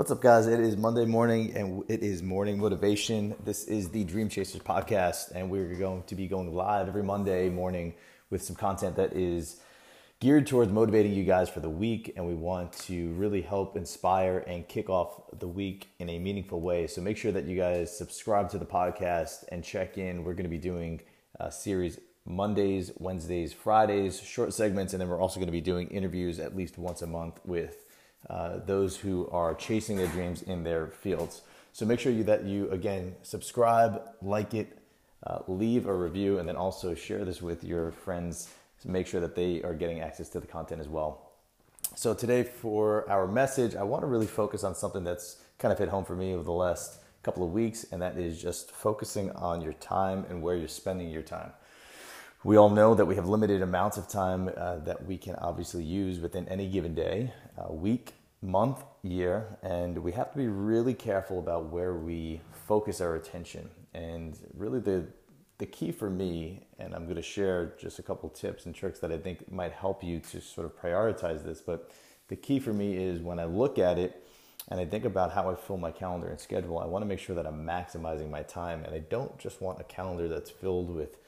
What's up, guys? It is Monday morning, and it is Morning Motivation. This is the Dream Chasers podcast, and we're going to be going live every Monday morning with some content that is geared towards motivating you guys for the week, and we want to really help inspire and kick off the week in a meaningful way. So make sure that you guys subscribe to the podcast and check in. We're going to be doing a series Mondays, Wednesdays, Fridays, short segments, and then we're also going to be doing interviews at least once a month with those who are chasing their dreams in their fields. So make sure that you, again, subscribe, like it, leave a review, and then also share this with your friends to make sure that they are getting access to the content as well. So today for our message, I want to really focus on something that's kind of hit home for me over the last couple of weeks, and that is just focusing on your time and where you're spending your time. We all know that we have limited amounts of time that we can obviously use within any given day, week, month, year, and we have to be really careful about where we focus our attention. And really the key for me, and I'm going to share just a couple tips and tricks that I think might help you to sort of prioritize this, but the key for me is when I look at it and I think about how I fill my calendar and schedule, I want to make sure that I'm maximizing my time, and I don't just want a calendar that's filled with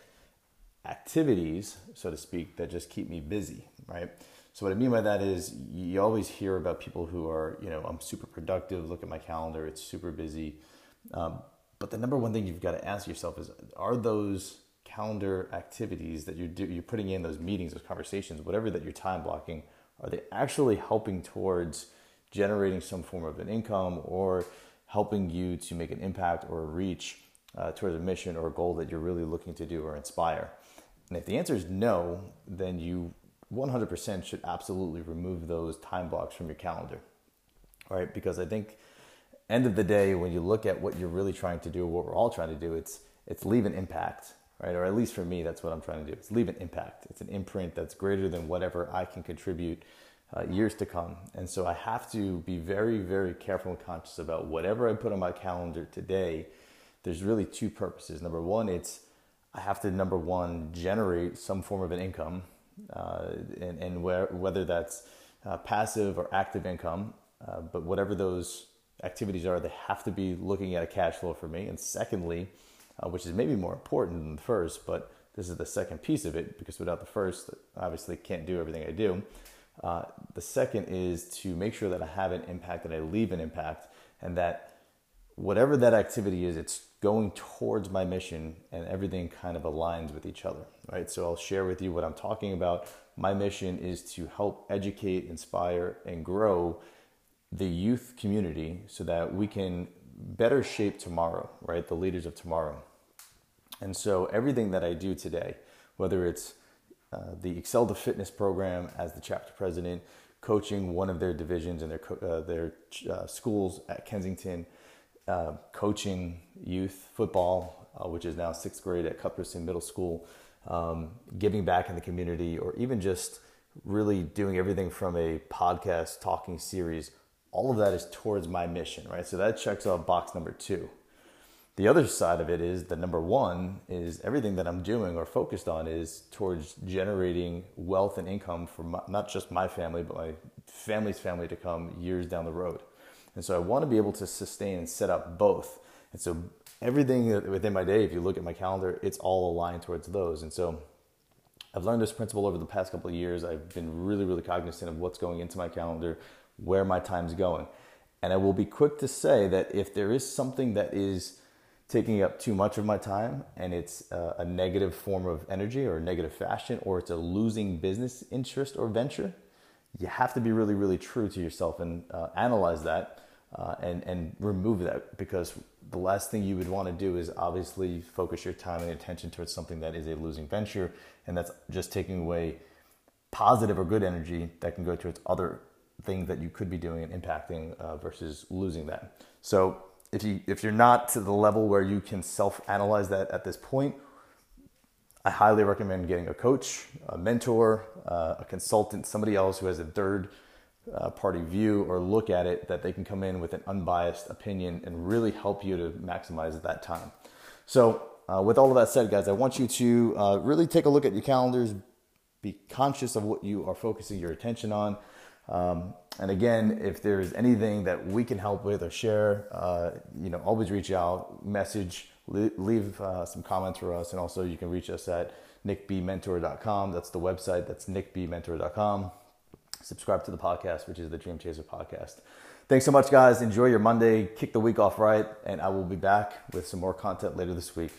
activities, so to speak, that just keep me busy, right? So what I mean by that is you always hear about people who are, I'm super productive, look at my calendar, it's super busy. But the number one thing you've got to ask yourself is, are those calendar activities that you're putting in, those meetings, those conversations, whatever that you're time blocking, are they actually helping towards generating some form of an income or helping you to make an impact or reach towards a mission or a goal that you're really looking to do or inspire? And if the answer is no, then you 100% should absolutely remove those time blocks from your calendar, right? Because I think end of the day, when you look at what you're really trying to do, what we're all trying to do, it's leave an impact, right? Or at least for me, that's what I'm trying to do. It's leave an impact. It's an imprint that's greater than whatever I can contribute years to come. And so I have to be very, very careful and conscious about whatever I put on my calendar today. There's really two purposes. Number one, I have to, number one, generate some form of an income, and whether that's passive or active income, but whatever those activities are, they have to be looking at a cash flow for me. And secondly, which is maybe more important than the first, but this is the second piece of it, because without the first, obviously can't do everything I do. The second is to make sure that I have an impact, that I leave an impact, and that whatever that activity is, it's going towards my mission, and everything kind of aligns with each other, right? So I'll share with you what I'm talking about. My mission is to help educate, inspire, and grow the youth community so that we can better shape tomorrow, right? The leaders of tomorrow. And so everything that I do today, whether it's the Excel to Fitness program as the chapter president, coaching one of their divisions and their schools at Kensington, coaching youth football, which is now 6th grade at Cutterson Middle School, giving back in the community, or even just really doing everything from a podcast talking series, all of that is towards my mission, right? So that checks off box number two. The other side of it is that number one is everything that I'm doing or focused on is towards generating wealth and income for not just my family, but my family's family to come years down the road. And so I want to be able to sustain and set up both. And so everything within my day, if you look at my calendar, it's all aligned towards those. And so I've learned this principle over the past couple of years. I've been really, really cognizant of what's going into my calendar, where my time's going. And I will be quick to say that if there is something that is taking up too much of my time and it's a negative form of energy or a negative fashion, or it's a losing business interest or venture, you have to be really, really true to yourself and analyze that and remove that, because the last thing you would want to do is obviously focus your time and attention towards something that is a losing venture, and that's just taking away positive or good energy that can go towards other things that you could be doing and impacting versus losing that. So if you're not to the level where you can self-analyze that at this point, I highly recommend getting a coach, a mentor, a consultant, somebody else who has a third party view or look at it, that they can come in with an unbiased opinion and really help you to maximize that time. So with all of that said, guys, I want you to really take a look at your calendars, be conscious of what you are focusing your attention on, And again, if there's anything that we can help with or share, always reach out, message, leave some comments for us. And also you can reach us at nickbmentor.com. That's the website. That's nickbmentor.com. Subscribe to the podcast, which is the Dream Chaser podcast. Thanks so much, guys. Enjoy your Monday. Kick the week off right. And I will be back with some more content later this week.